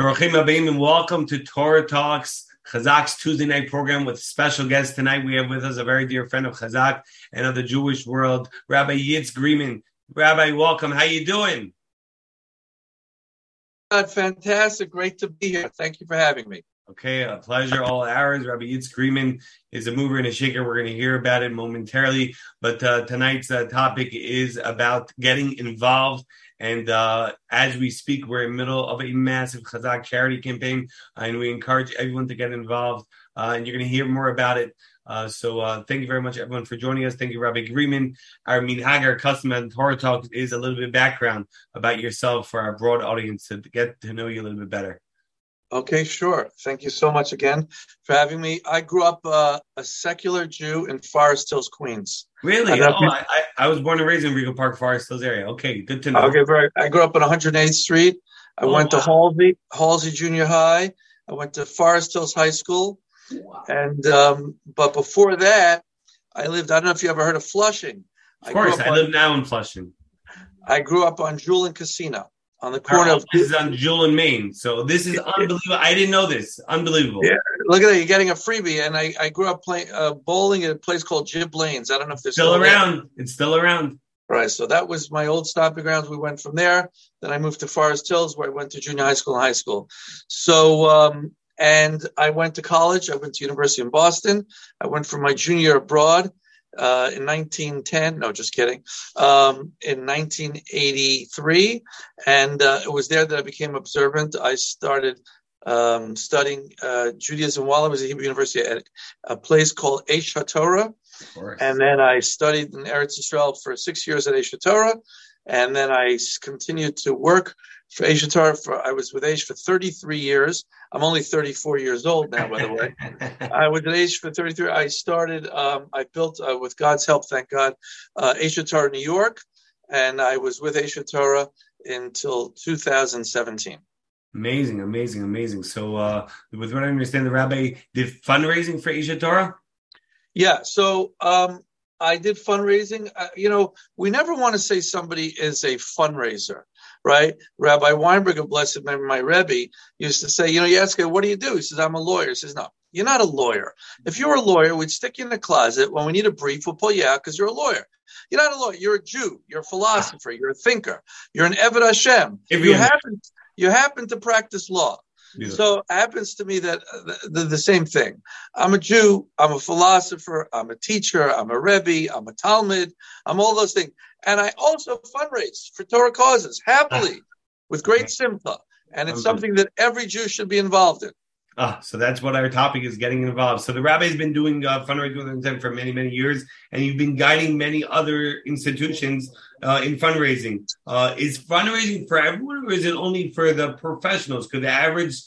Welcome to Torah Talks, Chazak's Tuesday night program with special guest tonight. We have with us a very dear friend of Chazak and of the Jewish world, Rabbi Yitz Greenman. Rabbi, welcome. How you doing? Fantastic. Great to be here. Thank you for having me. Okay, a pleasure all hours. Rabbi Yitz Greenman is a mover and a shaker. We're going to hear about it momentarily. But tonight's topic is about getting involved. And as we speak, we're in the middle of a massive Chazak charity campaign. And we encourage everyone to get involved. And you're going to hear more about it. So thank you very much, everyone, for joining us. Thank you, Rabbi Greenman. Our minhag, our custom on Torah Talk is a little bit of background about yourself for our broad audience to get to know you a little bit better. Okay, sure. Thank you so much again for having me. I grew up a secular Jew in Forest Hills, Queens. Really? I was born and raised in Regal Park, Forest Hills area. Okay, good to know. Okay, very. I grew up on 108th Street. I went to Halsey Junior High. I went to Forest Hills High School. Wow. And but before that, I don't know if you ever heard of Flushing. Of course, I live now in Flushing. I grew up on Jewel and Casino. On the corner of this is on Jewel and Maine. So this is unbelievable. I didn't know this. Unbelievable. Yeah. Look at that. You're getting a freebie. And I grew up playing bowling at a place called Jib Lanes. I don't know if there's still around. There. It's still around. Right. So that was my old stomping grounds. We went from there. Then I moved to Forest Hills where I went to junior high school and high school. So and I went to college. I went to university in Boston. I went for my junior year abroad. In 1910, no, just kidding, in 1983. And it was there that I became observant. I started studying Judaism while I was at Hebrew University at a place called Aish HaTorah. And then I studied in Eretz Israel for 6 years at Aish HaTorah. And then I continued to work for Aish HaTorah. I was with Aish for 33 years. I'm only 34 years old now, by the way. I was at Aish for 33. I started, I built, with God's help, thank God, Aish HaTorah New York. And I was with Aish HaTorah until 2017. Amazing, amazing, amazing. So with what I understand, the rabbi did fundraising for Aish HaTorah? Yeah, so... I did fundraising. We never want to say somebody is a fundraiser, right? Rabbi Weinberg, a blessed member, my Rebbe, used to say, you ask him, what do you do? He says, I'm a lawyer. He says, no, you're not a lawyer. If you were a lawyer, we'd stick you in the closet. When we need a brief, we'll pull you out because you're a lawyer. You're not a lawyer. You're a Jew. You're a philosopher. You're a thinker. You're an Ebed Hashem. You happen to practice law. Yeah. So it happens to me that the same thing. I'm a Jew, I'm a philosopher, I'm a teacher, I'm a Rebbe, I'm a Talmid, I'm all those things. And I also fundraise for Torah causes, happily, with great simcha. And it's something that every Jew should be involved in. So that's what our topic is, getting involved. So the rabbi's been doing fundraising for many, many years, and you've been guiding many other institutions in fundraising. Is fundraising for everyone, or is it only for the professionals? Could the average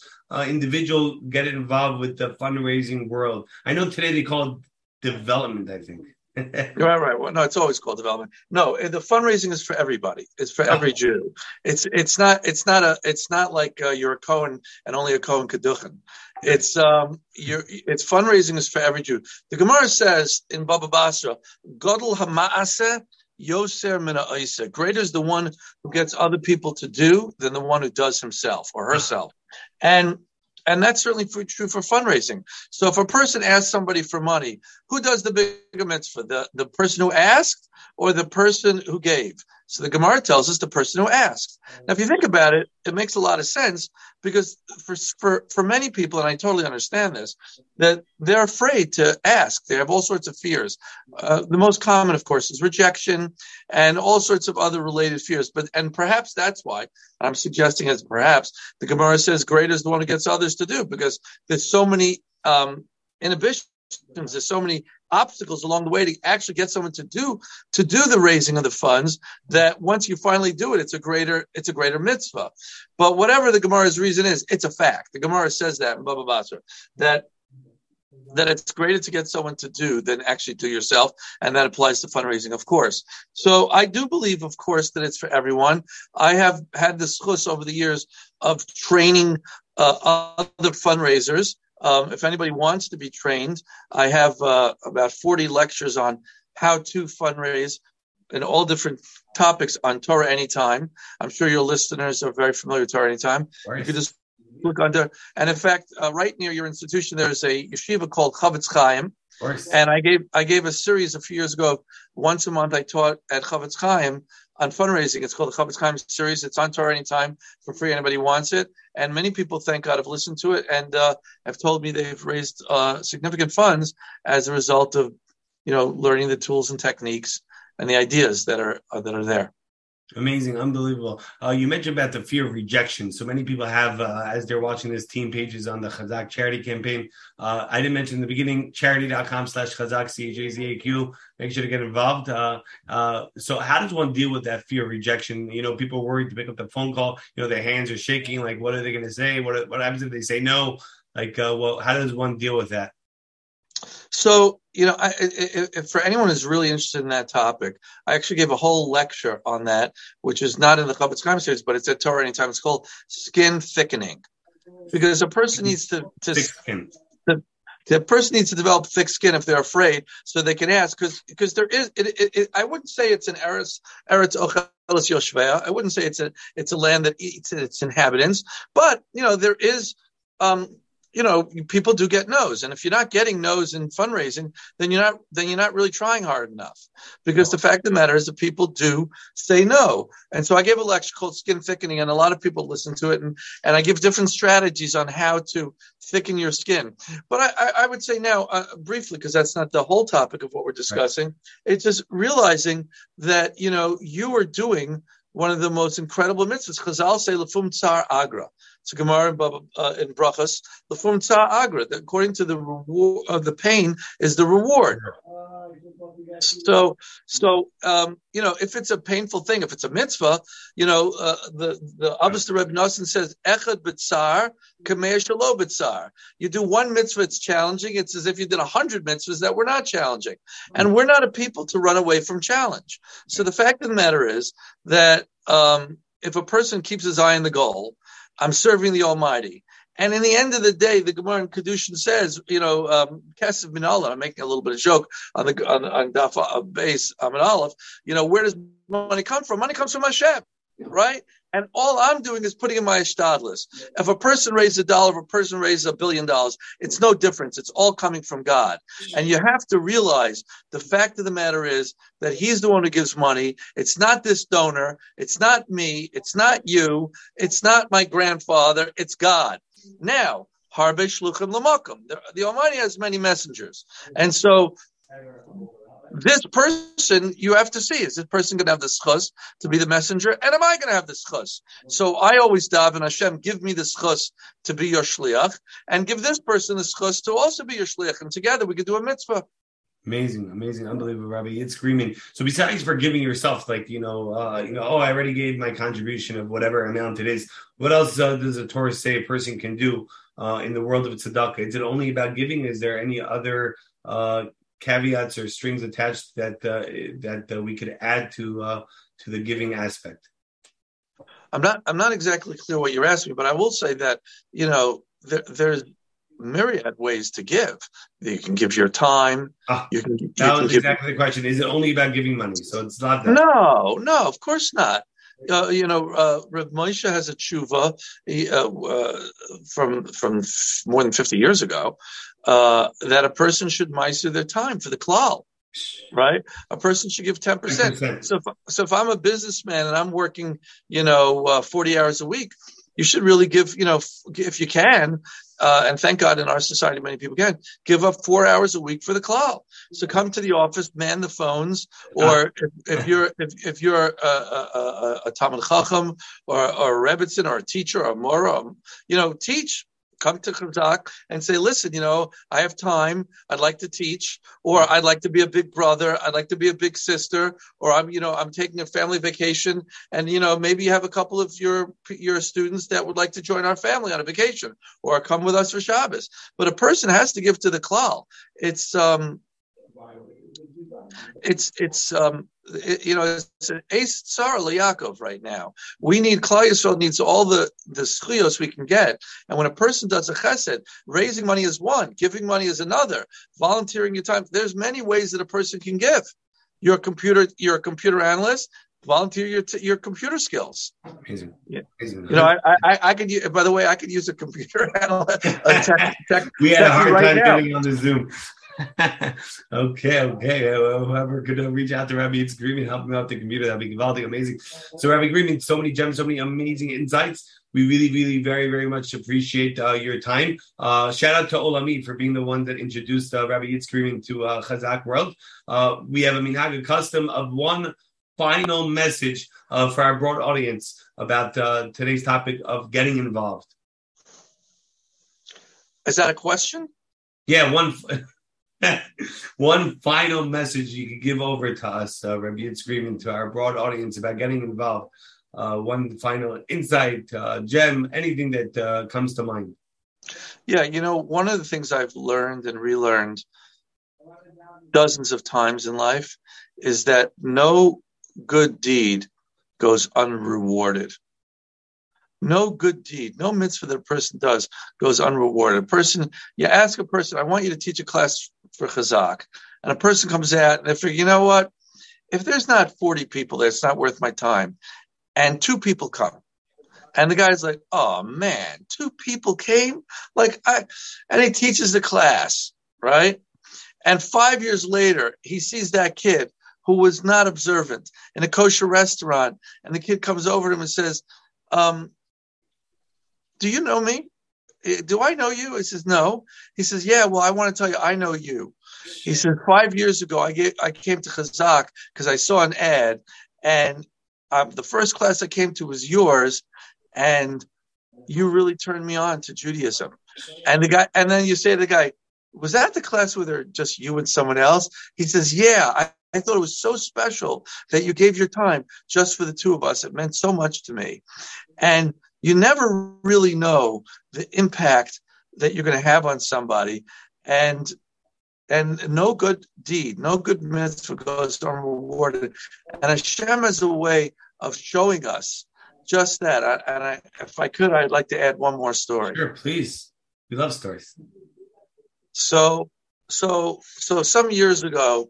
individual get involved with the fundraising world? I know today they call it development, I think. Right. Well, no, it's always called development. No, the fundraising is for everybody. It's for every Jew. It's not like you're a Kohen and only a Kohen Kedushin. It's fundraising is for every Jew. The Gemara says in Bava Basra, Godel Hama'aseh Yoser Mina Oiseh. Greater is the one who gets other people to do than the one who does himself or herself. And that's certainly true for fundraising. So if a person asks somebody for money, who does the bigger mitzvah, the person who asked or the person who gave? So the Gemara tells us the person who asked. Now, if you think about it, it makes a lot of sense because for many people, and I totally understand this, that they're afraid to ask. They have all sorts of fears. The most common, of course, is rejection and all sorts of other related fears. And perhaps that's why, I'm suggesting as perhaps, the Gemara says greater is the one who gets others to do because there's so many inhibitions, there's so many obstacles along the way to actually get someone to do the raising of the funds that once you finally do it, it's a greater mitzvah. But whatever the Gemara's reason is, it's a fact. The Gemara says that in Bava Basra, that it's greater to get someone to do than actually do yourself. And that applies to fundraising, of course. So I do believe, of course, that it's for everyone. I have had the schus over the years of training other fundraisers. If anybody wants to be trained, I have about 40 lectures on how to fundraise in all different topics on Torah Anytime. I'm sure your listeners are very familiar with Torah Anytime. Right. You could just look under. And in fact, right near your institution, there is a yeshiva called Chofetz Chaim. And I gave a series a few years ago. Once a month, I taught at Chofetz Chaim on fundraising. It's called the Chabad Chaim series. It's on Torah Anytime for free. Anybody wants it. And many people, thank God, have listened to it and have told me they've raised significant funds as a result of, you know, learning the tools and techniques and the ideas that are there. Amazing. Unbelievable. You mentioned about the fear of rejection. So many people have, as they're watching this, team pages on the Chazak charity campaign. I didn't mention in the beginning, charity.com/Chazak, CHAZAQ. Make sure to get involved. So how does one deal with that fear of rejection? You know, people are worried to pick up the phone call. You know, their hands are shaking. Like, what are they going to say? What happens if they say no? Like, well, how does one deal with that? So, you know, if for anyone who's really interested in that topic, I actually gave a whole lecture on that, which is not in the Chofetz Chaim series, but it's at Torah Anytime. It's called Skin Thickening, because a person needs the person needs to develop thick skin if they're afraid, so they can ask. Because there is, I wouldn't say it's an Eretz Ocheles Yoshvea. I wouldn't say it's a land that eats its inhabitants. But you know, there is. You know, people do get no's, and if you're not getting no's in fundraising, then you're not really trying hard enough. Because the fact of the matter is that people do say no. And so I gave a lecture called Skin Thickening, and a lot of people listen to it, and I give different strategies on how to thicken your skin. But I would say now, briefly, because that's not the whole topic of what we're discussing, It's just realizing that, you know, you are doing one of the most incredible mitzvahs. Chazal say Lefum Tsar Agra. It's a Gemara in Brachos. Lefum Tsar Agra. According to the reward of the pain is the reward. So you know, if it's a painful thing, if it's a mitzvah, you know, the Abbas the Reb Nosson says Echad B'Tsar Kamei Shelo B'Tsar. You do one mitzvah, it's challenging. It's as if you did 100 mitzvahs that were not challenging. And we're not a people to run away from challenge. So the fact of the matter is that if a person keeps his eye on the goal, I'm serving the Almighty. And in the end of the day, the Gemara in Kedushin says, you know, Kesef Min Aleph, I'm making a little bit of joke on Daf Base Amin Aleph, you know, where does money come from? Money comes from Hashem, right? And all I'm doing is putting in my ashtadlis. If a person raises $1, if a person raises $1 billion, it's no difference. It's all coming from God. And you have to realize the fact of the matter is that he's the one who gives money. It's not this donor. It's not me. It's not you. It's not my grandfather. It's God. Now, harbish shluchim lamakom. The Almighty has many messengers. And so this person, you have to see, is this person going to have the schus to be the messenger? And am I going to have the schus? So I always daven, Hashem, give me the schus to be your shliach, and give this person the schus to also be your shliach. And together we could do a mitzvah. Amazing, unbelievable, Rabbi Yitz Greenman. So besides forgiving yourself, like, I already gave my contribution of whatever amount it is, what else does the Torah say a person can do in the world of tzedakah? Is it only about giving? Is there any other caveats or strings attached that we could add to the giving aspect? I'm not exactly clear what you're asking, but I will say that, you know, there's myriad ways to give. You can give your time. That was exactly the question. Is it only about giving money? So it's not that. No, of course not. Reb Moshe has a tshuva from more than 50 years ago that a person should meiser their time for the klal. Right? A person should give 10%. So if I'm a businessman and I'm working, 40 hours a week, you should really give, if you can, and thank God in our society many people can, give up 4 hours a week for the klal. So come to the office, man the phones, or if you're a talmid chacham or a rebbetzin or a teacher or a mora, teach. Come to Chazak and say, listen, I have time. I'd like to teach, or I'd like to be a big brother. I'd like to be a big sister, or I'm taking a family vacation. And, maybe you have a couple of your students that would like to join our family on a vacation or come with us for Shabbos. But a person has to give to the klal. It's an Aish HaTorah Yaakov right now. We need, Klal Yisrael needs all the schiyos we can get. And when a person does a chesed, raising money is one, giving money is another, volunteering your time. There's many ways that a person can give. You're a computer analyst. volunteer your computer skills. Amazing. Yeah. Amazing. You know, I could. By the way, I could use a computer and a tech. We had a hard time getting on the Zoom. Okay. Whoever could reach out to Rabbi Yitz Greenman, help him out the computer. That'd be gewaltig, amazing. So, Rabbi Greenman, so many gems, so many amazing insights. We really, really, very, very much appreciate your time. Shout out to Olamid for being the one that introduced Rabbi Yitz Greenman to Chazak World. We have a minhag, a custom of one final message for our broad audience about today's topic of getting involved. Is that a question? Yeah, one final message you could give over to us, Rabbi Yitz Greenman, to our broad audience about getting involved. One final insight, gem, anything that comes to mind. Yeah, you know, one of the things I've learned and relearned dozens of times in life is that no good deed goes unrewarded. No good deed, no mitzvah that a person does goes unrewarded. You ask a person, I want you to teach a class for Chazak, and a person comes out and they figure, you know what? If there's not 40 people there, it's not worth my time. And 2 people come. And the guy's like, oh, man, 2 people came? And he teaches the class, right? And 5 years later, he sees that kid who was not observant in a kosher restaurant. And the kid comes over to him and says, do you know me? Do I know you? He says, no. He says, yeah, well, I want to tell you, I know you. He said, 5 years ago, I came to Chazak because I saw an ad, and the first class I came to was yours, and you really turned me on to Judaism. And then you say to the guy, was that the class where there were just you and someone else? He says, yeah, I thought it was so special that you gave your time just for the 2 of us. It meant so much to me. And you never really know the impact that you're going to have on somebody. And no good deed, no good mitzvah goes unrewarded. And Hashem is a way of showing us just that. If I could, I'd like to add one more story. Sure, please. We love stories. So some years ago,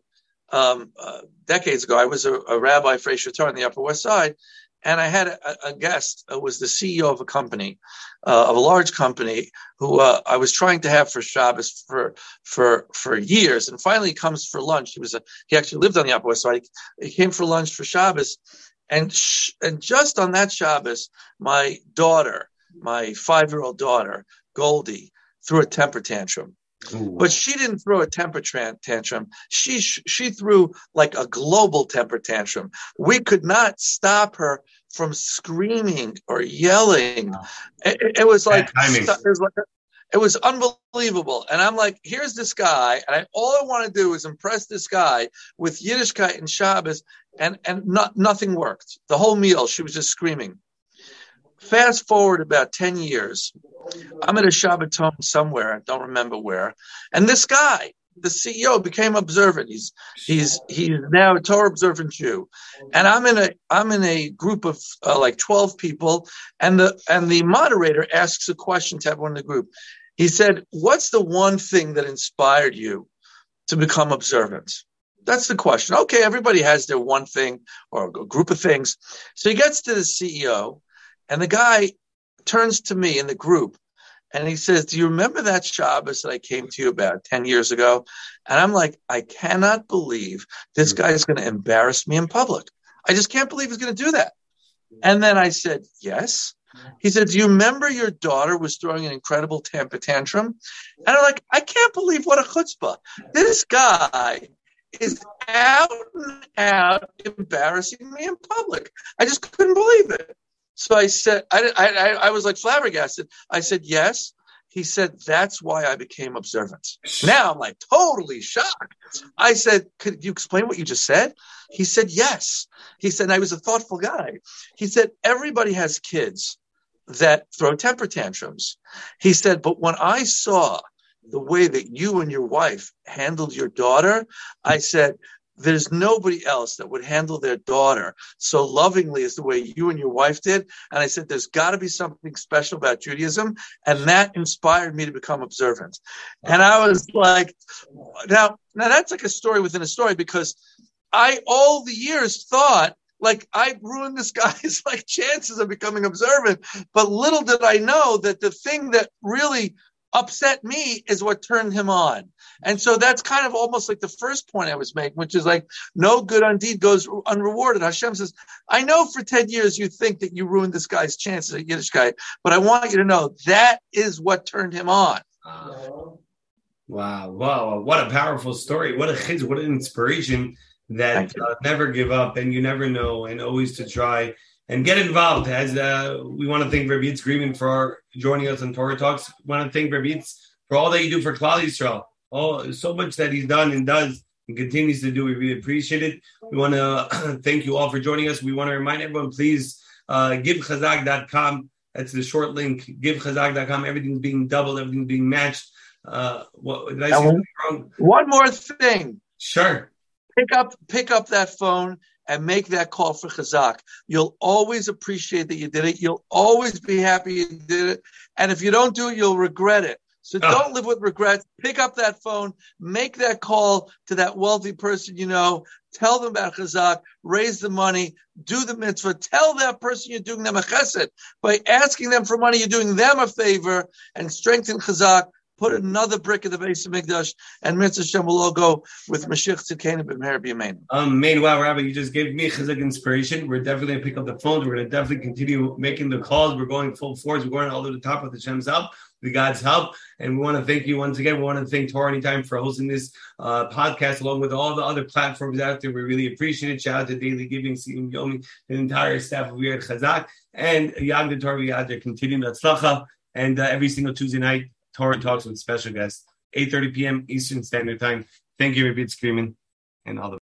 decades ago, I was a rabbi for Aish HaTorah on the Upper West Side, and I had a guest who was the CEO of a company, of a large company, who I was trying to have for Shabbos for years, and finally he comes for lunch. He actually lived on the Upper West Side. He came for lunch for Shabbos, and just on that Shabbos, my 5-year-old daughter Goldie, threw a temper tantrum. Ooh. But she didn't throw a temper tantrum. She threw like a global temper tantrum. We could not stop her from screaming or yelling. It was like it was unbelievable. And I'm like, here's this guy, and all I want to do is impress this guy with Yiddishkeit and Shabbos, and nothing worked. The whole meal, she was just screaming. Fast forward about 10 years, I'm at a Shabbaton somewhere, I don't remember where, and this guy, the CEO, became observant. He's now a Torah observant Jew, and I'm in a group of like 12 people, and the moderator asks a question to everyone in the group. He said, "What's the one thing that inspired you to become observant?" That's the question. Okay, everybody has their one thing or a group of things. So he gets to the CEO. And the guy turns to me in the group and he says, do you remember that Shabbos that I came to you about 10 years ago? And I'm like, I cannot believe this guy is going to embarrass me in public. I just can't believe he's going to do that. And then I said, yes. He said, do you remember your daughter was throwing an incredible temper tantrum? And I'm like, I can't believe what a chutzpah. This guy is out and out embarrassing me in public. I just couldn't believe it. So I said, I was like flabbergasted. I said, yes. He said, that's why I became observant. Now I'm like totally shocked. I said, could you explain what you just said? He said, yes. He said, and I was a thoughtful guy. He said, everybody has kids that throw temper tantrums. He said, but when I saw the way that you and your wife handled your daughter, I said, there's nobody else that would handle their daughter so lovingly as the way you and your wife did. And I said, there's got to be something special about Judaism. And that inspired me to become observant. And I was like, now that's like a story within a story, because I all the years thought Like, I ruined this guy's like chances of becoming observant. But little did I know that the thing that really upset me is what turned him on. And so that's kind of almost like the first point I was making, which is like, no good deed goes unrewarded. Hashem says, I know for 10 years you think that you ruined this guy's chances, a Yiddish guy, but I want you to know that is what turned him on. Wow. What a powerful story. What a chiddush, what an inspiration. That never give up, and you never know, and always to try and get involved. As we want to thank Rabbi Yitz Greenman for joining us on Torah Talks. We want to thank Rabbi Yitz for all that you do for Klal Yisrael. Oh, so much that he's done and does and continues to do. We really appreciate it. We want to thank you all for joining us. We want to remind everyone, please givechazak.com. That's the short link, givechazak.com. Everything's being doubled. Everything's being matched. Did I say something wrong? One more thing. Sure. Pick up that phone and make that call for Chazak. You'll always appreciate that you did it. You'll always be happy you did it. And if you don't do it, you'll regret it. So don't live with regrets. Pick up that phone. Make that call to that wealthy person you know. Tell them about Chazak. Raise the money. Do the mitzvah. Tell that person you're doing them a chesed. By asking them for money, you're doing them a favor and strengthen Chazak. Put another brick in the base of Mikdash, and Mitzvah Shem will all go with Mashiach Tzidkenu B'Mehera B'Yameinu. Wow, Rabbi, you just gave me Chazak inspiration. We're definitely going to pick up the phones. We're going to definitely continue making the calls. We're going full force. We're going all to the top with Hashem's help, with God's help. And we want to thank you once again. We want to thank Torah Anytime for hosting this podcast along with all the other platforms out there. We really appreciate it. Shout out to Daily Giving, Siyum Yomi, the entire staff of Yad Chazak, and Yad Torah Yad, continuing the Tzlacha, and every single Tuesday night, Torah Talks with special guests, 8:30 p.m. Eastern Standard Time. Thank you, Rabbi Yitz Greenman, and all the